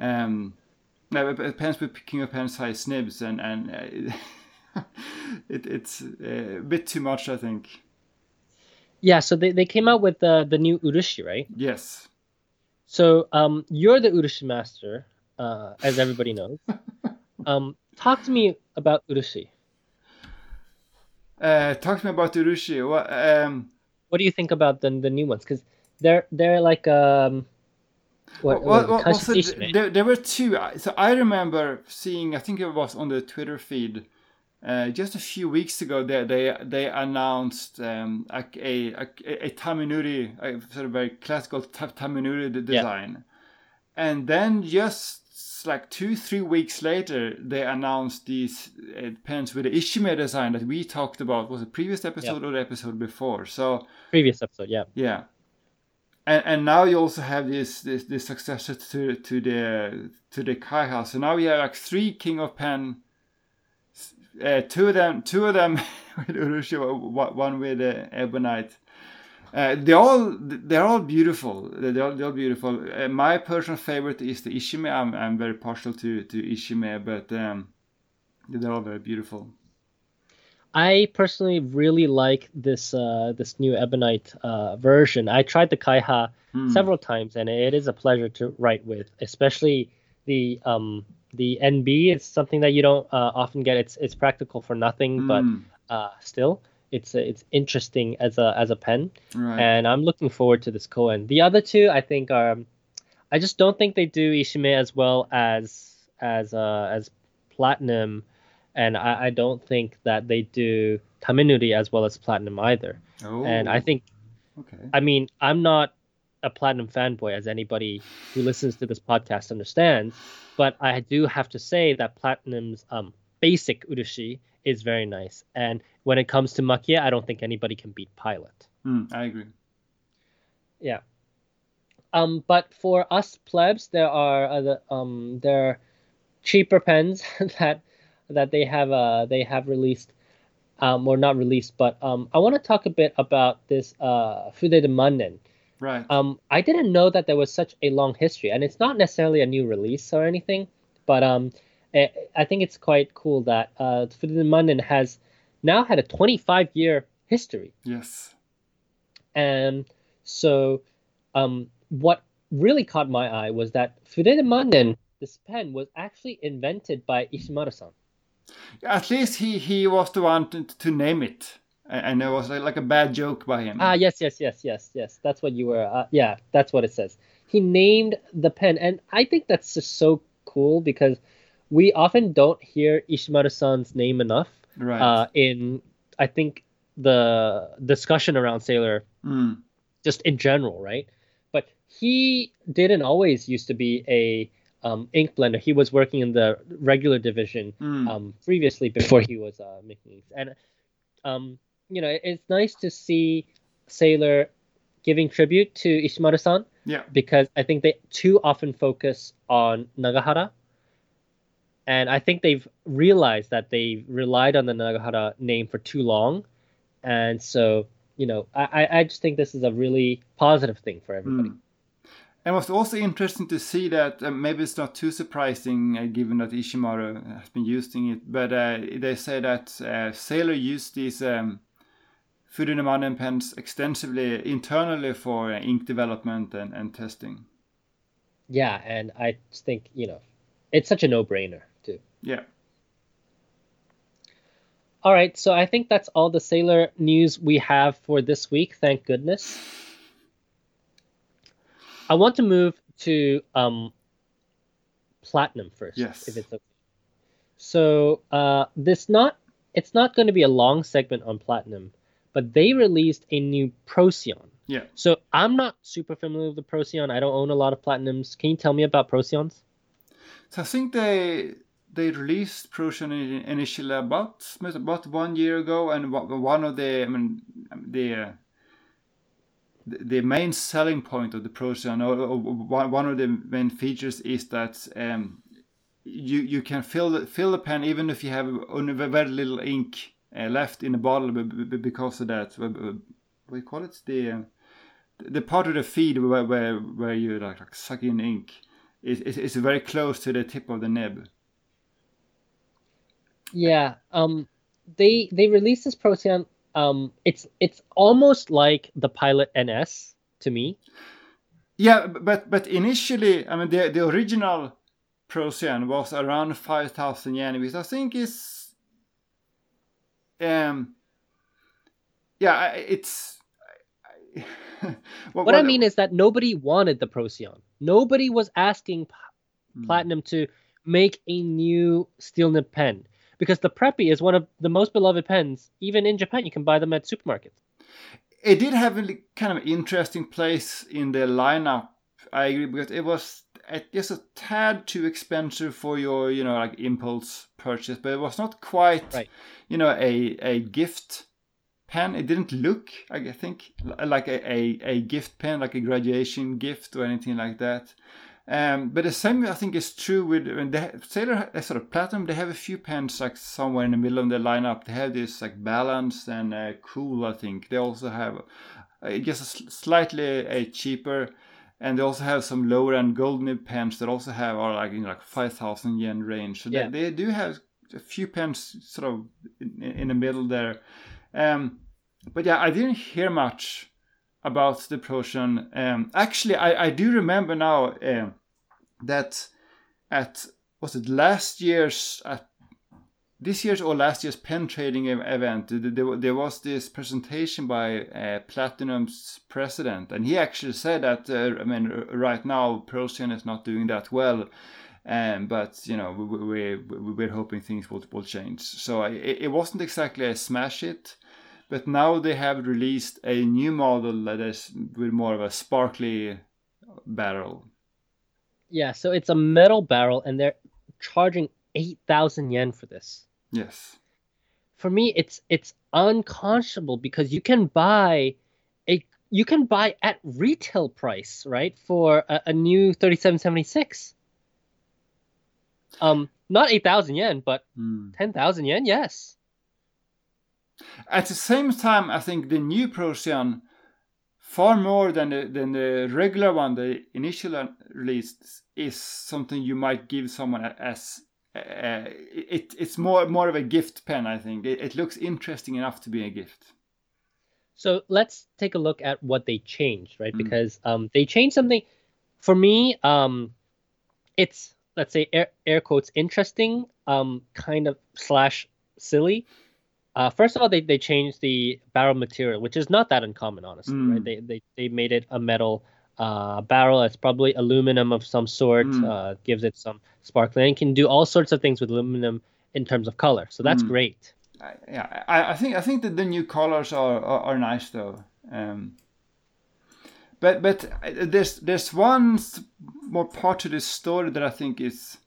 um, pens with King of Pen size nibs, and and uh, it it's a bit too much, I think. Yeah, so they, they came out with the, the new Urushi, right? Yes. So um, you're the Urushi master, uh, as everybody knows. um, talk to me about Urushi. Uh, talk to me about Urushi. What, um, what do you think about the the new ones? Because they're they're like um, what? Well, well, also there, there were two. So I remember seeing. I think it was on the Twitter feed. Uh, just a few weeks ago, they they, they announced um, a, a, a, a Taminuri, a sort of very classical Taminuri design. Yeah. And then just like two, three weeks later, they announced these uh, pens with the Ishime design that we talked about. Was it previous episode yeah. or the episode before? So previous episode, yeah. Yeah. And and now you also have this this, this successor to to the to the Kaiha. So now we have like three King of Pen. Uh, two of them, two of them with Urushi, one with uh, Ebonite. Uh, they all, they're all beautiful. They're all, they're all beautiful. Uh, my personal favorite is the Ishime. I'm, I'm very partial to to Ishime, but um, they're all very beautiful. I personally really like this uh, this new Ebonite uh, version. I tried the Kaiha mm. several times, and it is a pleasure to write with, especially the. Um, The N B is something that you don't uh, often get. It's it's practical for nothing, mm. but uh, still, it's it's interesting as a as a pen. Right. And I'm looking forward to this Koen. The other two, I think, are. I just don't think they do Ishime as well as as uh, as Platinum, and I, I don't think that they do Taminuri as well as Platinum either. Oh. And I think, okay. I mean, I'm not a Platinum fanboy, as anybody who listens to this podcast understands. But I do have to say that Platinum's um, basic Urushi is very nice. And when it comes to Makia, I don't think anybody can beat Pilot. Mm, I agree. Yeah. Um, but for us plebs, there are other, um, there are cheaper pens that that they have uh, they have released, um, or not released. But um, I want to talk a bit about this uh, Fude de Manden. Right. Um, I didn't know that there was such a long history, and it's not necessarily a new release or anything, but um, it, I think it's quite cool that uh, Fude de Manden has now had a twenty-five year history. Yes. And so, um, what really caught my eye was that Fude de Manden, this pen, was actually invented by Ishimaru-san. At least he he was the one to, to name it. And it was like a bad joke by him. Ah, yes, yes, yes, yes, yes. That's what you were... Uh, yeah, that's what it says. He named the pen. And I think that's just so cool because we often don't hear Ishimaru-san's name enough. Right. Uh, in, I think, the discussion around Sailor, mm. just in general, right? But he didn't always used to be a um, ink blender. He was working in the regular division mm. um, previously before he was uh, making inks. And... Um, You know, it's nice to see Sailor giving tribute to Ishimaru-san. Yeah. Because I think they too often focus on Nagahara. And I think they've realized that they relied on the Nagahara name for too long. And so, you know, I, I just think this is a really positive thing for everybody. Mm. And what's also interesting to see that uh, maybe it's not too surprising uh, given that Ishimaru has been using it. But uh, they say that uh, Sailor used these... Um, Fude de Manden pens extensively internally for ink development and, and testing. Yeah, and I think, you know, it's such a no-brainer, too. Yeah. All right, so I think that's all the Sailor news we have for this week, thank goodness. I want to move to um, Platinum first, yes. if it's okay. So uh, this not it's not going to be a long segment on Platinum, but they released a new Procyon. Yeah. So I'm not super familiar with the Procyon. I don't own a lot of Platinums. Can you tell me about Procyons? So I think they they released Procyon initially about about one year ago, and one of the I mean the the main selling point of the Procyon, or, or one of the main features, is that um, you you can fill the, fill the pen even if you have only very little ink uh, left in the bottle because of that. We call it the the part of the feed where where, where you like, like suck in ink. It, it, it's very close to the tip of the nib. Yeah. Um. They they released this Procyon. Um, it's it's almost like the Pilot N S to me. Yeah, but but initially, I mean, the the original Procyon was around five thousand yen, which I think is, um, yeah, it's. I, what, what, what I mean is that nobody wanted the Procyon. Nobody was asking mm. Platinum to make a new steel nib pen. Because the Preppy is one of the most beloved pens. Even in Japan, you can buy them at supermarkets. It did have a kind of interesting place in the lineup. I agree, because it was just a tad too expensive for your, you know, like impulse purchase. But it was not quite, right. you know, a a gift pen. It didn't look, I think, like a, a, a gift pen, like a graduation gift or anything like that. Um, but the same, I think, is true with when they have, Sailor, uh, sort of Platinum. They have a few pens like somewhere in the middle of the lineup. They have this like Balance and uh, Cool. I think they also have uh, just a slightly uh, cheaper, and they also have some lower end gold nib pens that also have are like in like five thousand yen range. So yeah. they, they do have a few pens sort of in, in the middle there. Um, but yeah, I didn't hear much about the Procyon. Um, actually, I, I do remember now. Um, That at was it last year's, uh, this year's or last year's pen trading event, there, there was this presentation by uh, Platinum's president, and he actually said that uh, I mean right now Procyon is not doing that well, um, but you know we, we we're hoping things will will change. So it, it wasn't exactly a smash hit, but now they have released a new model that is with more of a sparkly barrel. Yeah, so it's a metal barrel, and they're charging eight thousand yen for this. Yes. For me, it's it's unconscionable, because you can buy a you can buy at retail price, right, for a, a new thirty-seven seventy-six. Um, not eight thousand yen, but mm. ten thousand yen, yes. At the same time, I think the new Procyon, far more than the, than the regular one, the initial release, is something you might give someone as uh, it. It's more more of a gift pen, I think. It, it looks interesting enough to be a gift. So let's take a look at what they changed, right? Mm. Because um, they changed something. For me, um, it's, let's say, air, air quotes, interesting, um, kind of slash silly. Uh, first of all, they, they changed the barrel material, which is not that uncommon, honestly. Mm. Right? They, they they made it a metal uh, barrel. It's probably aluminum of some sort, mm. uh, gives it some sparkling, and can do all sorts of things with aluminum in terms of color. So that's mm. great. I, yeah, I, I think I think that the new colors are, are, are nice though. Um, but but there's there's one more part to this story that I think is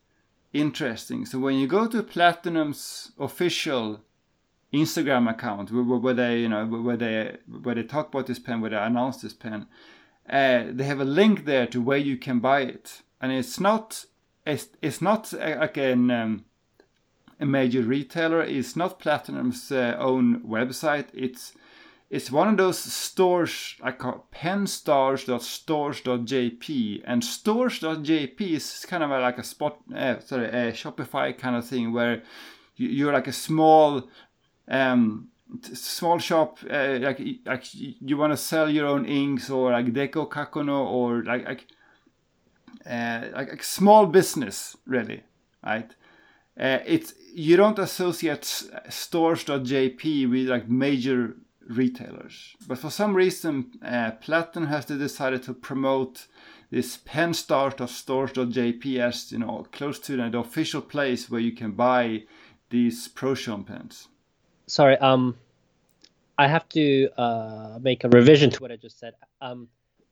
interesting. So when you go to Platinum's official Instagram account, where they, you know, where they, where they talk about this pen, where they announce this pen, uh, they have a link there to where you can buy it, and it's not, it's, it's not like an, um, a major retailer. It's not Platinum's uh, own website. It's, it's one of those stores. I call penstars dot stores dot j p, and stores dot j p is kind of a, like a spot, uh, sorry, a Shopify kind of thing where you, you're like a small. Um, small shop, uh, like, like you want to sell your own inks, or like Deko Kakono, or like like, uh, like like small business, really, right? Uh, it's you don't associate stores dot j p with like major retailers, but for some reason, uh, Platinum has decided to promote this penstars dot stores dot j p as, you know, close to the official place where you can buy these Procyon pens. Sorry, um, I have to uh, make a revision to what I just said. Um,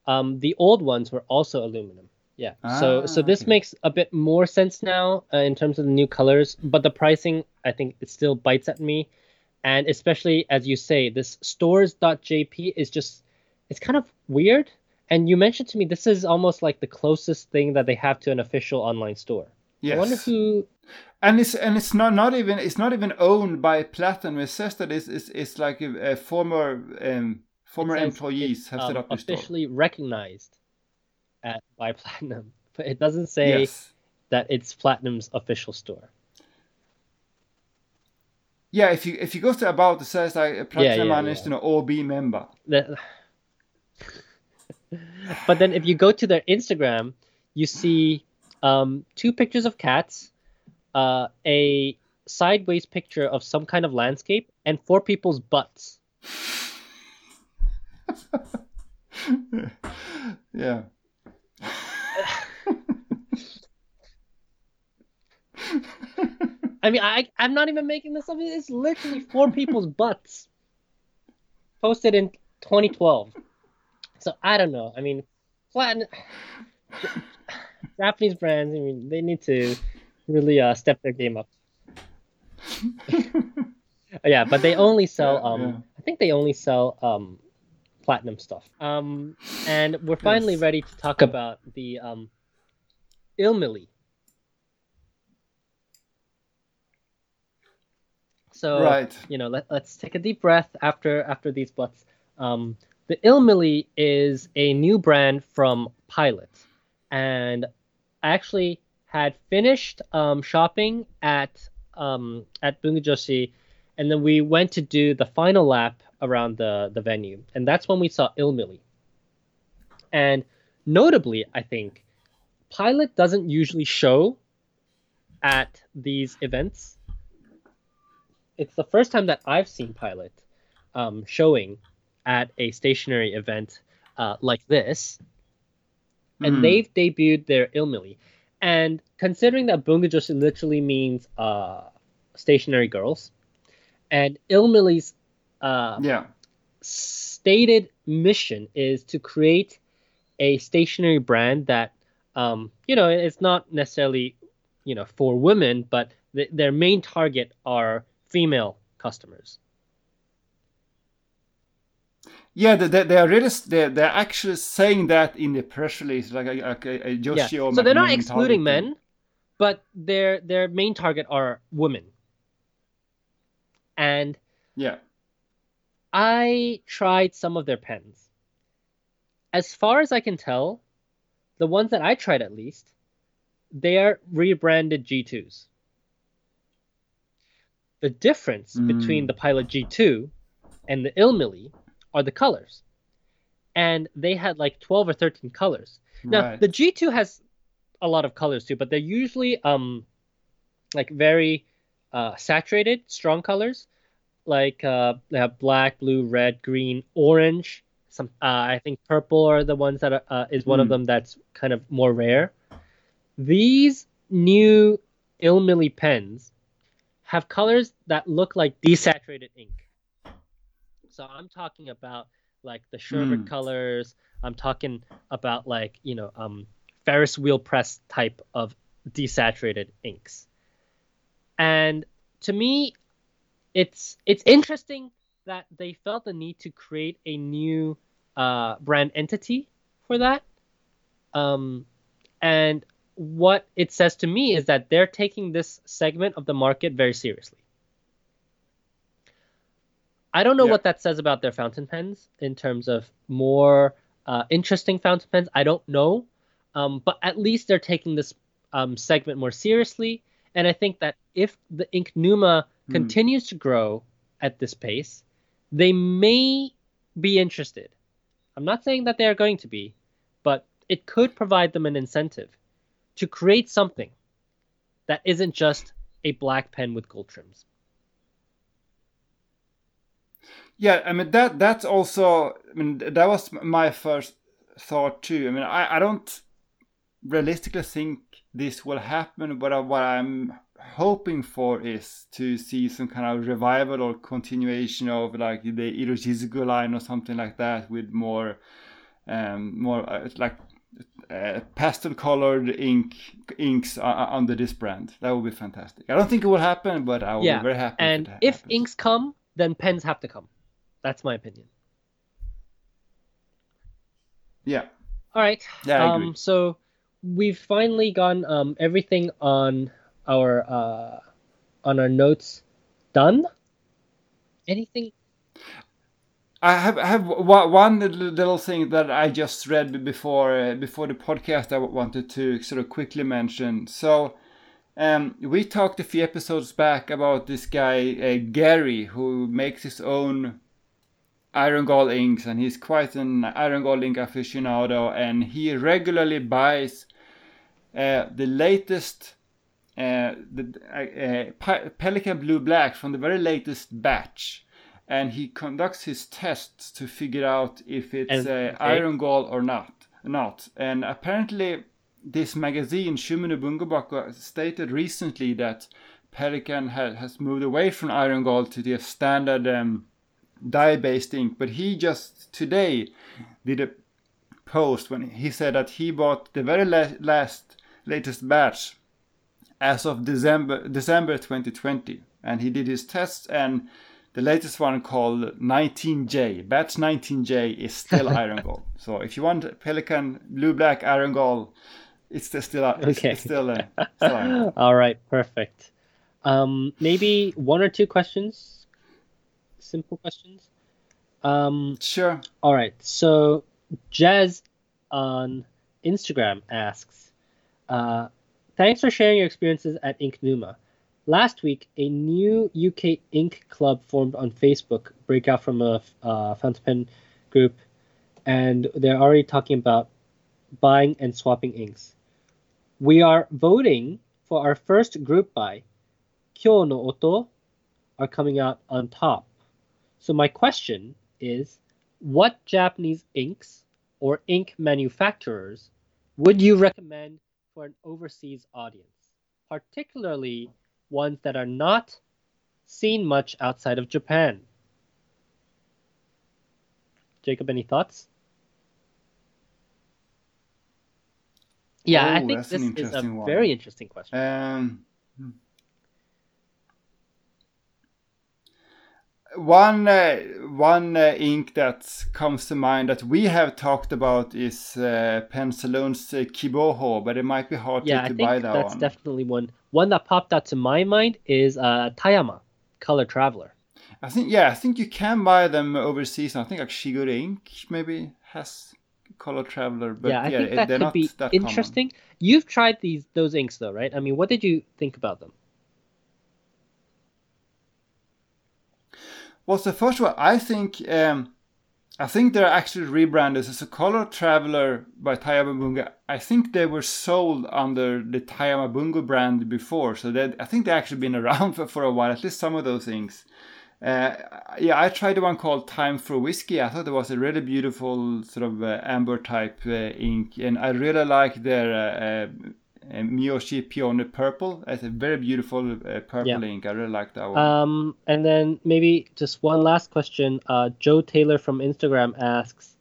um, the old ones were also aluminum. Yeah. Ah, so so this okay. makes a bit more sense now uh, in terms of the new colors. But the pricing, I think, it still bites at me. And especially, as you say, this stores dot j p is just it's kind of weird. And you mentioned to me this is almost like the closest thing that they have to an official online store. Yes. I wonder who. And it's and it's not, not even it's not even owned by Platinum. It says that it's it's, it's like a, a former um, former employees have um, set up the store. Officially recognized at, by Platinum, but it doesn't say yes. that it's Platinum's official store. Yeah, if you if you go to about, it says like Platinum yeah, yeah, managed yeah. to know O B member. The... But then if you go to their Instagram, you see um, two pictures of cats, uh, a sideways picture of some kind of landscape, and four people's butts. Yeah. I mean, I, I'm not even making this up. It's literally four people's butts posted in twenty twelve. So I don't know. I mean, Platinum, Japanese brands. I mean, they need to really uh, step their game up. Yeah, but they only sell. Um, yeah. I think they only sell um, Platinum stuff. Um, and we're finally yes. ready to talk about the um, Ilmili. So right. you know, let, let's take a deep breath after after these butts. Um, The Ilmili is a new brand from Pilot, and I actually had finished um, shopping at um, at Bungu Joshi, and then we went to do the final lap around the, the venue, and that's when we saw Ilmili. And notably, I think, Pilot doesn't usually show at these events. It's the first time that I've seen Pilot um, showing at a stationary event uh, like this, and mm. they've debuted their Ilmili. And considering that Bungu Joshi literally means uh, stationary girls, and Ilmili's uh, yeah. stated mission is to create a stationary brand that, um, you know, it's not necessarily, you know, for women, but th- their main target are female customers. Yeah, they they are really they they're actually saying that in the press release, like a, like a, a Joshi. Yeah. Or so they're not excluding men, thing. But their their main target are women. And yeah, I tried some of their pens. As far as I can tell, the ones that I tried at least, they are rebranded G twos. The difference mm. between the Pilot G two and the Ilmili are the colors, and they had like twelve or thirteen colors. Now right. the G two has a lot of colors too, but they're usually um like very uh saturated, strong colors, like uh they have black, blue, red, green, orange, some uh, I think purple are the ones that are, uh, is one mm. of them that's kind of more rare. These new Ilmili pens have colors that look like desaturated ink. So I'm talking about like the sherbet mm. colors. I'm talking about like, you know, um, Ferris wheel press type of desaturated inks. And to me, it's it's interesting that they felt the need to create a new uh, brand entity for that. Um, and what it says to me is that they're taking this segment of the market very seriously. I don't know yeah. what that says about their fountain pens in terms of more uh, interesting fountain pens. I don't know. Um, but at least they're taking this um, segment more seriously. And I think that if the ink Numa mm. continues to grow at this pace, they may be interested. I'm not saying that they are going to be, but it could provide them an incentive to create something that isn't just a black pen with gold trims. Yeah, I mean, that that's also, I mean, that was my first thought too. I mean, I, I don't realistically think this will happen, but what I'm hoping for is to see some kind of revival or continuation of like the Irojizuku line or something like that, with more, um, more uh, like uh, pastel colored ink inks uh, under this brand. That would be fantastic. I don't think it will happen, but I will yeah. be very happy. And if, if inks come, then pens have to come. That's my opinion. Yeah. All right. Yeah, I agree. Um, so we've finally gotten um, everything on our uh, on our notes done. Anything? I have I have one little thing that I just read before uh, before the podcast. I wanted to sort of quickly mention. So. Um, we talked a few episodes back about this guy, uh, Gary, who makes his own iron gall inks, and he's quite an iron gall ink aficionado, and he regularly buys uh, the latest uh, the, uh, uh, P- Pelikan Blue Black from the very latest batch, and he conducts his tests to figure out if it's uh, iron gall or not. not. And apparently... this magazine, Shumino Bungobaku, stated recently that Pelikan ha- has moved away from iron gall to the standard um, dye-based ink. But he just today did a post when he said that he bought the very la- last latest batch as of December December twenty twenty, and he did his tests, and the latest one called nineteen J. Batch nineteen J is still iron gall. So if you want Pelikan Blue Black iron gall, It's still out. It's okay. still uh, out. All right, perfect. Um, maybe one or two questions, simple questions. Um, sure. All right. So, Jazz on Instagram asks, uh, "Thanks for sharing your experiences at Ink Numa. Last week, a new U K Ink Club formed on Facebook, breakout from a uh, fountain pen group, and they're already talking about buying and swapping inks. We are voting for our first group buy. Kyo no Oto are coming out on top. So my question is, what Japanese inks or ink manufacturers would you recommend for an overseas audience, particularly ones that are not seen much outside of Japan?" Jacob, any thoughts? Yeah, oh, I think this is a one. very interesting question. Um, one uh, one uh, ink that comes to mind that we have talked about is uh, Pen Saloon's uh, Kiboho, but it might be hard yeah, to, to buy that one. Yeah, I think that's definitely one. One that popped out to my mind is uh, Tayama, Color Traveler. I think yeah, I think you can buy them overseas. I think like Shigure Ink maybe has Color Traveler, but yeah, I yeah, think that they're could not be that interesting. Common. You've tried these those inks though, right? I mean, what did you think about them? Well, so first of all, I think um, I think they're actually rebranded as a Color Traveler by Tayama Bungo. I think they were sold under the Tayama Bungo brand before, so that I think they've actually been around for, for a while. At least some of those inks. Uh, yeah, I tried the one called Time for Whiskey. I thought it was a really beautiful sort of uh, amber type uh, ink, and I really like their uh, uh, Miyoshi Peony Purple. It's a very beautiful uh, purple yeah. ink. I really like that one. Um, and then maybe just one last question. Uh, Joe Taylor from Instagram asks,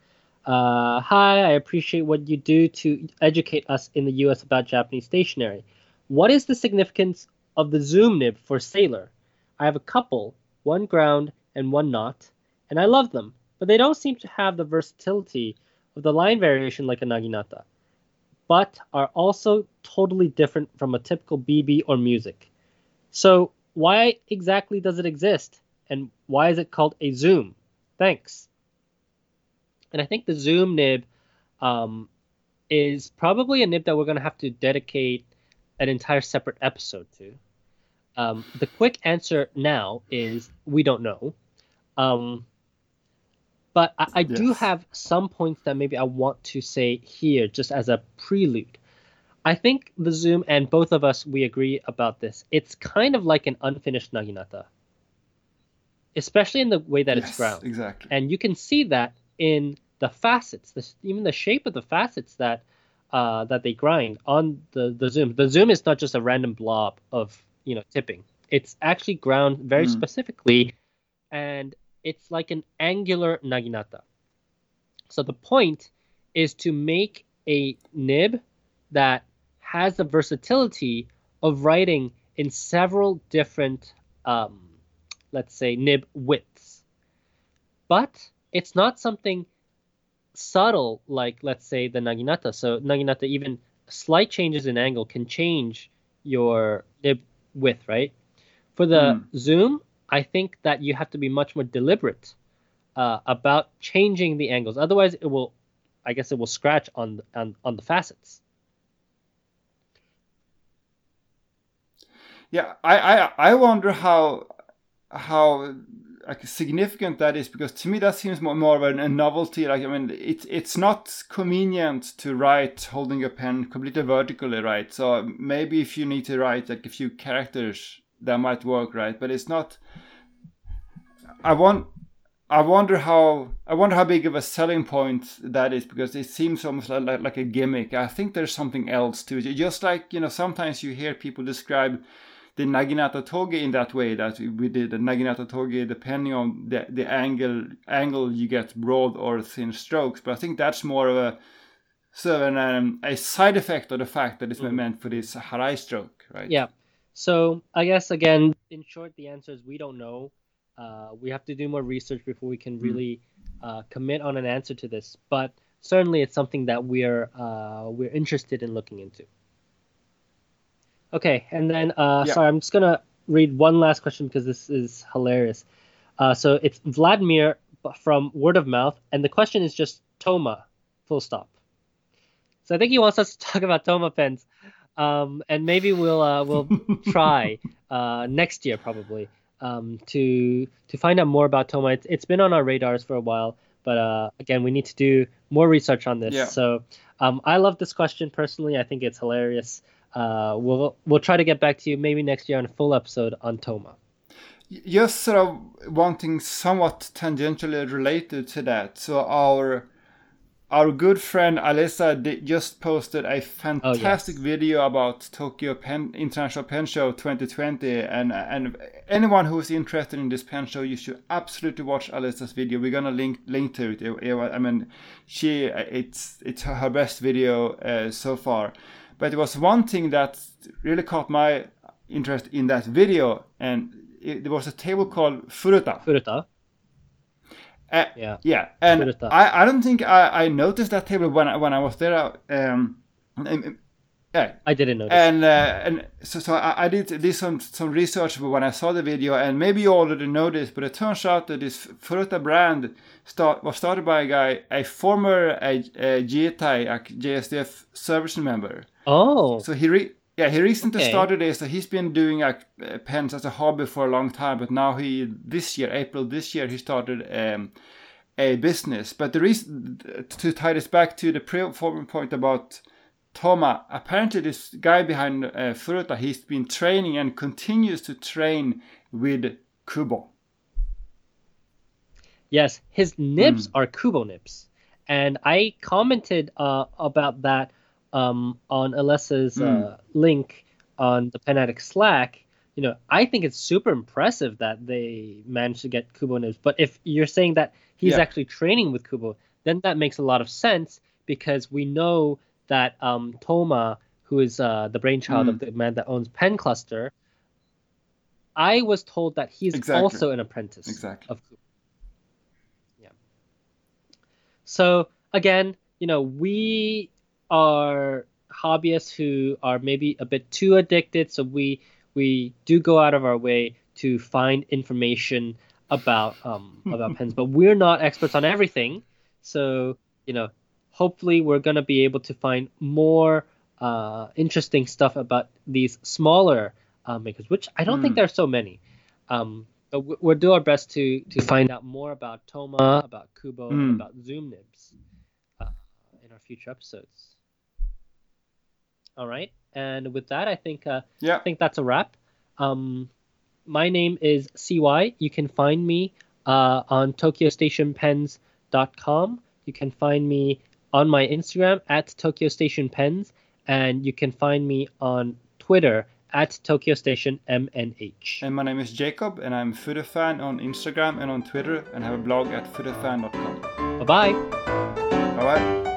uh, "Hi, I appreciate what you do to educate us in the U S about Japanese stationery. What is the significance of the zoom nib for Sailor? I have a couple. One ground and one knot, and I love them, but they don't seem to have the versatility of the line variation like a Naginata, but are also totally different from a typical B B or music. So why exactly does it exist, and why is it called a zoom? Thanks." And I think the zoom nib um, is probably a nib that we're going to have to dedicate an entire separate episode to. Um, the quick answer now is we don't know. Um, but I, I yes. do have some points that maybe I want to say here just as a prelude. I think the zoom, and both of us, we agree about this. It's kind of like an unfinished Naginata, especially in the way that yes, it's ground. Exactly. And you can see that in the facets, the, even the shape of the facets that uh, that they grind on the, the zoom. The zoom is not just a random blob of... you know, tipping. It's actually ground very mm. specifically, and it's like an angular Naginata. So the point is to make a nib that has the versatility of writing in several different, um, let's say, nib widths. But it's not something subtle, like let's say the Naginata. So Naginata, even slight changes in angle can change your nib width, right? For the mm. zoom, I think that you have to be much more deliberate uh, about changing the angles. Otherwise, it will, I guess, it will scratch on the, on, on the facets. Yeah, I, I I wonder how how like significant that is, because to me that seems more, more of a novelty. Like I mean, it's it's not convenient to write holding a pen completely vertically, right? So maybe if you need to write like a few characters, that might work, right? But it's not. I want. I wonder how I wonder how big of a selling point that is, because it seems almost like, like, like a gimmick. I think there's something else to it. Just like, you know, sometimes you hear people describe the Naginata toge in that way, that we did the Naginata toge, depending on the, the angle angle you get broad or thin strokes. But I think that's more of a sort of an, um, a side effect of the fact that it's mm-hmm. meant for this harai stroke, right? Yeah. So I guess again, in short, the answer is we don't know. Uh, we have to do more research before we can really uh, commit on an answer to this. But certainly, it's something that we're uh, we're interested in looking into. Okay, and then uh, yeah. sorry, I'm just gonna read one last question because this is hilarious. Uh, so it's Vladimir from Word of Mouth, and the question is just Toma, full stop. So I think he wants us to talk about Toma pens, um, and maybe we'll uh, we'll try uh, next year probably. Um, to to find out more about Toma. It's, it's been on our radars for a while, but uh, again, we need to do more research on this. Yeah. So um, I love this question personally. I think it's hilarious. Uh, we'll we'll try to get back to you maybe next year on a full episode on Toma. Yes, sort of wanting somewhat tangentially related to that. So our our good friend Alessa did, just posted a fantastic oh, yes. video about Tokyo Pen, International Pen Show twenty twenty, and and anyone who is interested in this pen show, you should absolutely watch Alessa's video. We're gonna link link to it. it, it I mean, she it's it's her best video uh, so far. But it was one thing that really caught my interest in that video, and it, there was a table called Furuta. Furuta. Uh, yeah. yeah, and I, I don't think I, I noticed that table when I, when I was there. Um, yeah, I didn't notice. And uh, and so so I, I did did some some research when I saw the video, and maybe you already know this, but it turns out that this Furuta brand start was started by a guy, a former G two, a J S D F service member. Oh, so he re- yeah he recently okay. started this. So he's been doing like uh, pens as a hobby for a long time, but now he this year April this year he started um, a business. But the reason to tie this back to the pre-former point about Toma, apparently this guy behind uh, Furuta, he's been training and continues to train with Kubo. Yes, his nibs mm. are Kubo nibs, and I commented uh, about that. Um, on Alessa's uh, mm. link on the Pen Addict Slack, you know, I think it's super impressive that they managed to get Kubo nibs. But if you're saying that he's yeah. actually training with Kubo, then that makes a lot of sense, because we know that um, Toma, who is uh, the brainchild mm. of the man that owns Pen Cluster, I was told that he's exactly. also an apprentice exactly. of Kubo. Yeah. So again, you know, we are hobbyists who are maybe a bit too addicted, so we we do go out of our way to find information about um about pens, but we're not experts on everything. So you know, hopefully we're gonna be able to find more uh interesting stuff about these smaller uh, makers, which I don't mm. think there are so many. Um, but we, we'll do our best to to find out more about Toma, about Kubo, mm. about Zoom nibs uh, in our future episodes. All right, and with that, I think uh, yeah. I think that's a wrap. Um, my name is C Y. You can find me uh, on tokyo station pens dot com. You can find me on my Instagram at tokyo station pens, and you can find me on Twitter at tokyo station m n h. And my name is Jacob, and I'm Fudefan on Instagram and on Twitter, and have a blog at fudefan dot com. Bye bye. Bye bye.